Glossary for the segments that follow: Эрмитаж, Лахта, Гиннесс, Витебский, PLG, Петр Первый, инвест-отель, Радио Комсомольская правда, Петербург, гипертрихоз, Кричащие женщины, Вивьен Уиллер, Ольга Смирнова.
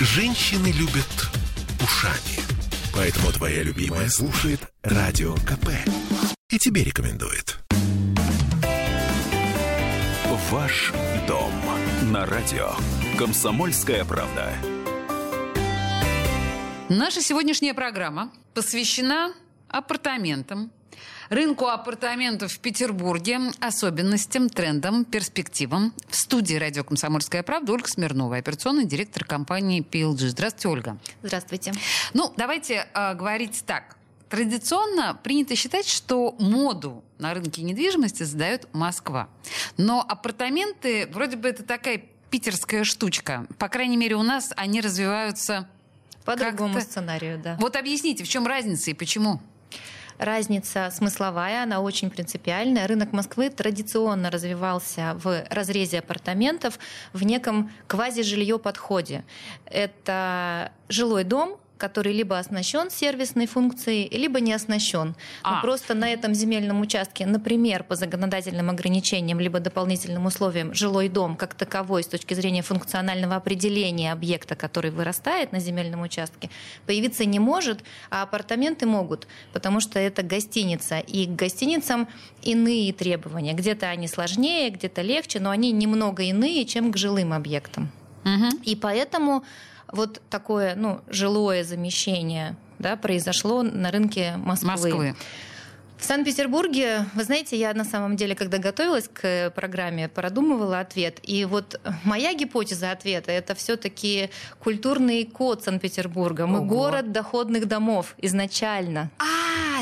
Женщины любят ушами. Поэтому твоя любимая слушает Радио КП. И тебе рекомендует. Ваш дом на радио. Комсомольская правда. Наша сегодняшняя программа посвящена апартаментам, рынку апартаментов в Петербурге, особенностям, трендам, перспективам. В студии «Радио Комсомольская правда» Ольга Смирнова, операционный директор компании PLG. Здравствуйте, Ольга. Здравствуйте. Ну, давайте говорить так. Традиционно принято считать, что моду на рынке недвижимости задает Москва. Но апартаменты, вроде бы, это такая питерская штучка. По крайней мере, у нас они развиваются по другому сценарию, да. Вот объясните, в чем разница и почему? Разница смысловая, она очень принципиальная. Рынок Москвы традиционно развивался в разрезе апартаментов в неком квази-жилье-подходе. Это жилой дом, который либо оснащен сервисной функцией, либо не оснащен. Но просто на этом земельном участке, например, по законодательным ограничениям, либо дополнительным условиям, жилой дом как таковой с точки зрения функционального определения объекта, который вырастает на земельном участке, появиться не может, а апартаменты могут, потому что это гостиница. И к гостиницам иные требования. Где-то они сложнее, где-то легче, но они немного иные, чем к жилым объектам. Угу. И поэтому вот такое, жилое замещение, да, произошло на рынке Москвы. В Санкт-Петербурге, вы знаете, я на самом деле, когда готовилась к программе, продумывала ответ. И вот моя гипотеза ответа – это все-таки культурный код Санкт-Петербурга. Мы город доходных домов изначально.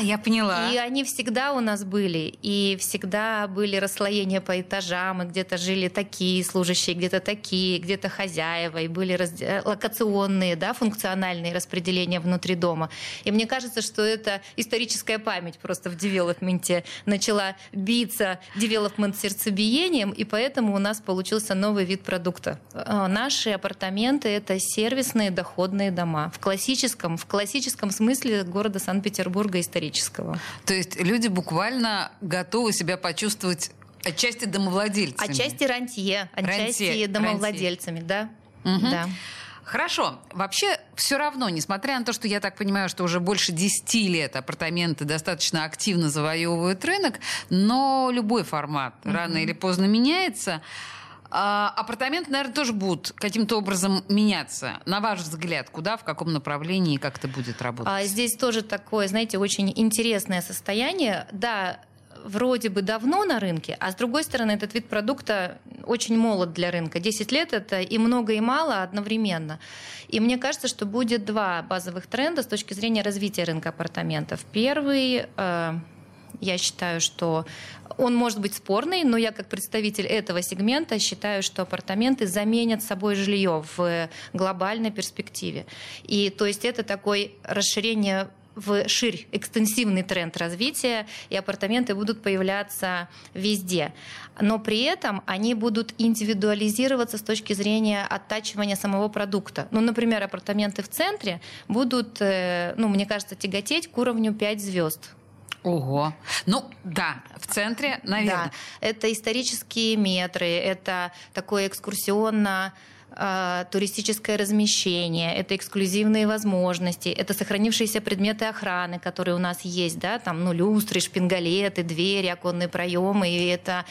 Я поняла. И они всегда у нас были. И всегда были расслоения по этажам. И где-то жили такие служащие, где-то такие, где-то хозяева. И были локационные, да, функциональные распределения внутри дома. И мне кажется, что это историческая память просто в девелопменте начала биться девелопмент сердцебиением, и поэтому у нас получился новый вид продукта. Наши апартаменты — это сервисные доходные дома. В классическом смысле города Санкт-Петербурга исторического. То есть люди буквально готовы себя почувствовать отчасти домовладельцами. Отчасти рантье, отчасти домовладельцами, да. Угу. Да. Хорошо. Вообще, все равно, несмотря на то, что я так понимаю, что уже больше 10 лет апартаменты достаточно активно завоевывают рынок, но любой формат рано или поздно меняется. Апартаменты, наверное, тоже будут каким-то образом меняться. На ваш взгляд, куда, в каком направлении и как это будет работать? Здесь тоже такое, знаете, очень интересное состояние. Да, вроде бы давно на рынке, а с другой стороны, этот вид продукта очень молод для рынка. 10 лет — это и много, и мало одновременно. И мне кажется, что будет два базовых тренда с точки зрения развития рынка апартаментов. Первый, я считаю, что он может быть спорный, но я как представитель этого сегмента считаю, что апартаменты заменят собой жилье в глобальной перспективе. И то есть это такое расширение вширь, экстенсивный тренд развития, и апартаменты будут появляться везде. Но при этом они будут индивидуализироваться с точки зрения оттачивания самого продукта. Ну, например, апартаменты в центре будут, мне кажется, тяготеть к уровню 5 звезд. Ого. Да, в центре, наверное. Да, это исторические метры, это такое экскурсионно туристическое размещение, это эксклюзивные возможности, это сохранившиеся предметы охраны, которые у нас есть, да, там, люстры, шпингалеты, двери, оконные проемы, и это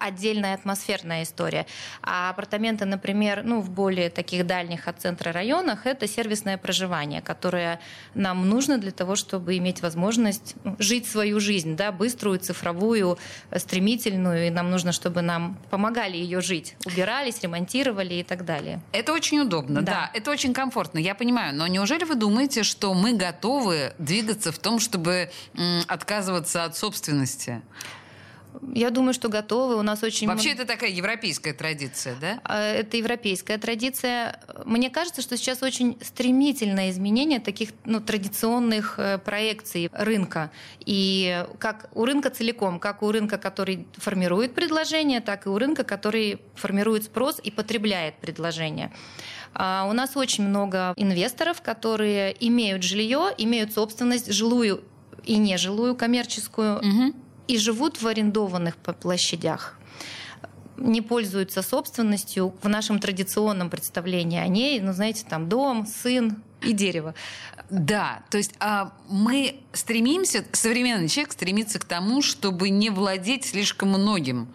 отдельная атмосферная история. А апартаменты, например, в более таких дальних от центра районах, это сервисное проживание, которое нам нужно для того, чтобы иметь возможность жить свою жизнь, да, быструю, цифровую, стремительную, и нам нужно, чтобы нам помогали ее жить, убирались, ремонтировали и так далее. Это очень удобно, да. Это очень комфортно, я понимаю. Но неужели вы думаете, что мы готовы двигаться в том, чтобы отказываться от собственности? Я думаю, что готовы. У нас очень... Вообще это такая европейская традиция, да? Это европейская традиция. Мне кажется, что сейчас очень стремительное изменение таких традиционных проекций рынка. И как у рынка целиком, как у рынка, который формирует предложение, так и у рынка, который формирует спрос и потребляет предложение. У нас очень много инвесторов, которые имеют жилье, имеют собственность, жилую и нежилую, коммерческую, и живут в арендованных площадях. не пользуются собственностью в нашем традиционном представлении о ней. Ну, знаете, там дом, сын и дерево. Да, то есть мы стремимся, современный человек стремится к тому, чтобы не владеть слишком многим,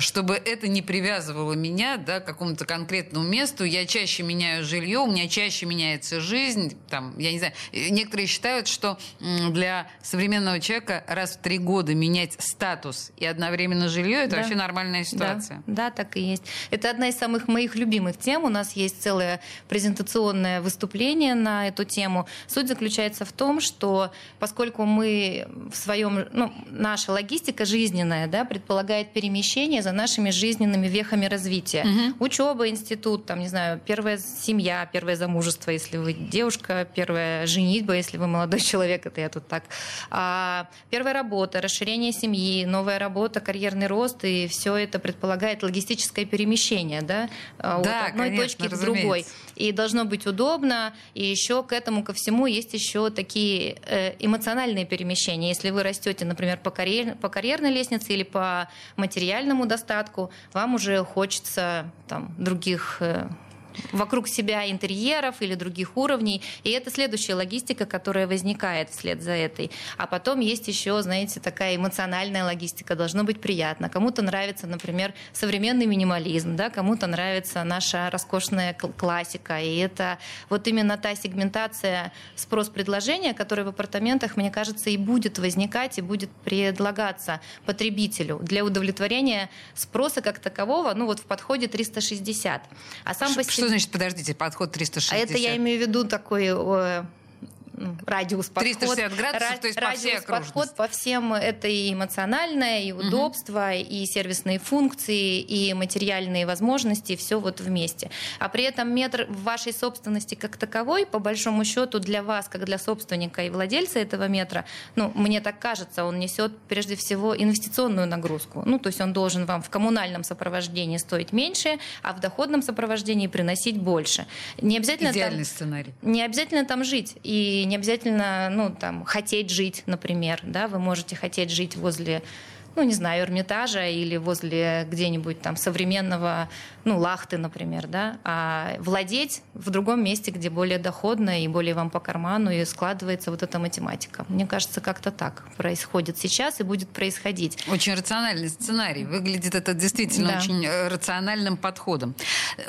чтобы это не привязывало меня, да, к какому-то конкретному месту. Я чаще меняю жилье, у меня чаще меняется жизнь. Там, я не знаю. Некоторые считают, что для современного человека раз в 3 года менять статус и одновременно жилье – это вообще нормальная ситуация. Да, так и есть. Это одна из самых моих любимых тем. У нас есть целое презентационное выступление на эту тему. Суть заключается в том, что поскольку мы в своем, наша логистика жизненная, да, предполагает перемещение за нашими жизненными вехами развития. Угу. Учеба, институт, там, не знаю, первая семья, первое замужество, если вы девушка, первая женитьба, если вы молодой человек, это я тут так. Первая работа, расширение семьи, новая работа, карьерный рост, и все это предполагает логистическое перемещение, да, от одной точки к другой. И должно быть удобно, и еще к этому, ко всему, есть еще такие эмоциональные перемещения. Если вы растете, например, по карьерной лестнице или по материальному достатку, вам уже хочется там, других... вокруг себя интерьеров или других уровней. И это следующая логистика, которая возникает вслед за этой. А потом есть еще, знаете, такая эмоциональная логистика. Должно быть приятно. Кому-то нравится, например, современный минимализм, да? Кому-то нравится наша роскошная классика. И это вот именно та сегментация спрос-предложения, которая в апартаментах, мне кажется, и будет возникать, и будет предлагаться потребителю для удовлетворения спроса как такового, ну вот в подходе 360. А сам по себе... Что значит, подождите, подход 360? А это я имею в виду такой радиус подхода. 360 градусов, то есть по всей окружности. Подход по всем, это и эмоциональное, и удобство, и сервисные функции, и материальные возможности, все вот вместе. А при этом метр в вашей собственности как таковой, по большому счету, для вас, как для собственника и владельца этого метра, ну, мне так кажется, он несет прежде всего инвестиционную нагрузку. Ну, то есть он должен вам в коммунальном сопровождении стоить меньше, а в доходном сопровождении приносить больше. Не обязательно идеальный сценарий. Не обязательно там жить, и не обязательно, хотеть жить, например, да, вы можете хотеть жить возле, Эрмитажа или возле где-нибудь там современного, Лахты, например, да, а владеть в другом месте, где более доходно и более вам по карману, и складывается вот эта математика. Мне кажется, как-то так происходит сейчас и будет происходить. Очень рациональный сценарий. Выглядит это действительно очень рациональным подходом.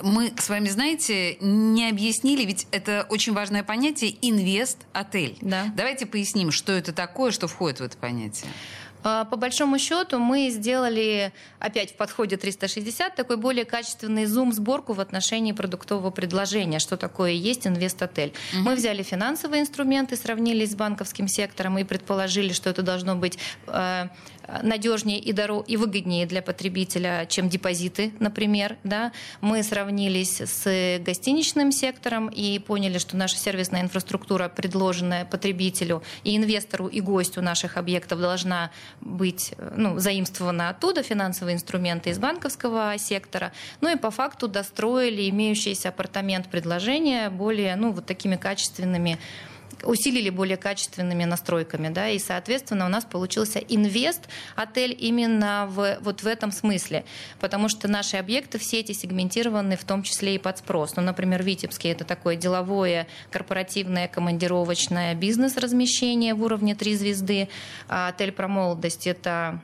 Мы с вами, знаете, не объяснили, ведь это очень важное понятие «инвест-отель». Да. Давайте поясним, что это такое, что входит в это понятие. По большому счету мы сделали опять в подходе 360 такой более качественный зум-сборку в отношении продуктового предложения, что такое есть инвест-отель. Угу. Мы взяли финансовые инструменты, сравнились с банковским сектором и предположили, что это должно быть надежнее и выгоднее для потребителя, чем депозиты, например. Да? Мы сравнились с гостиничным сектором и поняли, что наша сервисная инфраструктура, предложенная потребителю и инвестору, и гостю наших объектов, должна быть заимствована оттуда, финансовые инструменты из банковского сектора. Ну и по факту достроили имеющийся апартамент-предложение более такими качественными, усилили более качественными настройками, да, и, соответственно, у нас получился инвест-отель именно в этом смысле, потому что наши объекты, все эти сегментированы в том числе и под спрос. Например, Витебский – это такое деловое, корпоративное, командировочное бизнес-размещение в уровне 3 звезды, а отель «Про молодость» – это...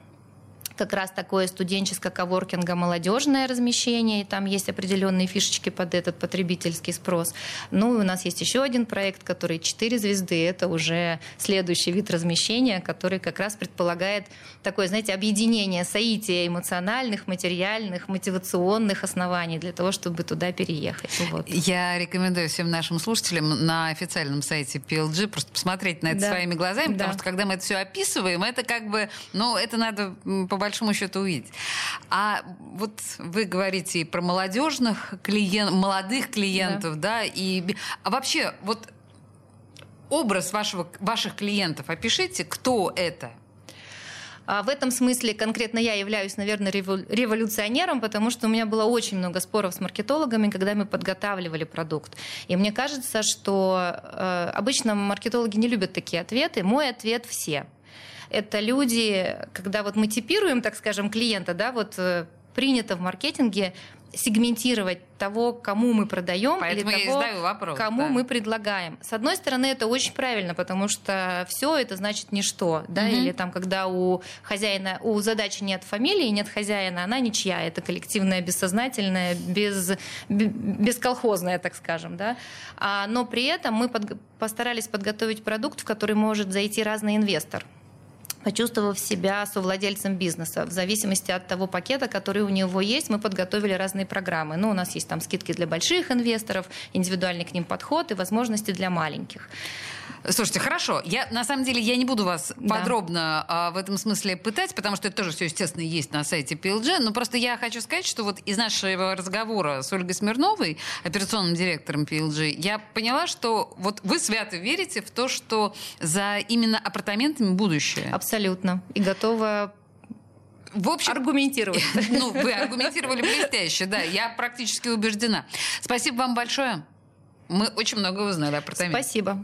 как раз такое студенческое коворкинго-молодежное размещение, и там есть определенные фишечки под этот потребительский спрос. Ну и у нас есть еще один проект, который 4 звезды, это уже следующий вид размещения, который как раз предполагает такое, знаете, объединение, соитие эмоциональных, материальных, мотивационных оснований для того, чтобы туда переехать. Вот. Я рекомендую всем нашим слушателям на официальном сайте PLG просто посмотреть на это своими глазами, потому что когда мы это все описываем, это это надо по большому счету увидеть. А вот вы говорите и про молодых клиентов, а вообще вот образ ваших клиентов опишите, кто это? В этом смысле конкретно я являюсь, наверное, революционером, потому что у меня было очень много споров с маркетологами, когда мы подготавливали продукт. И мне кажется, что обычно маркетологи не любят такие ответы. Мой ответ — все. Это люди, когда вот мы типируем, так скажем, клиента, да, вот принято в маркетинге сегментировать того, кому мы продаем, поэтому или того, вопрос, кому мы предлагаем. С одной стороны, это очень правильно, потому что все это значит ничто. Да? Или там, когда у хозяина, у задачи нет фамилии, нет хозяина, она ничья. Это коллективная, бессознательная, бесколхозная, так скажем. Да? Но при этом мы постарались подготовить продукт, в который может зайти разный инвестор, почувствовав себя совладельцем бизнеса. В зависимости от того пакета, который у него есть, мы подготовили разные программы. Ну, у нас есть там скидки для больших инвесторов, индивидуальный к ним подход и возможности для маленьких. Слушайте, хорошо. Я не буду вас подробно в этом смысле пытать, потому что это тоже все, естественно, есть на сайте PLG. Но просто я хочу сказать, что вот из нашего разговора с Ольгой Смирновой, операционным директором PLG, я поняла, что вот вы свято верите в то, что за именно апартаментами будущее. Абсолютно. И готова... В общем, аргументировать. Ну, вы аргументировали блестяще, да. Я практически убеждена. Спасибо вам большое. Мы очень много узнали о апартаментах. Спасибо.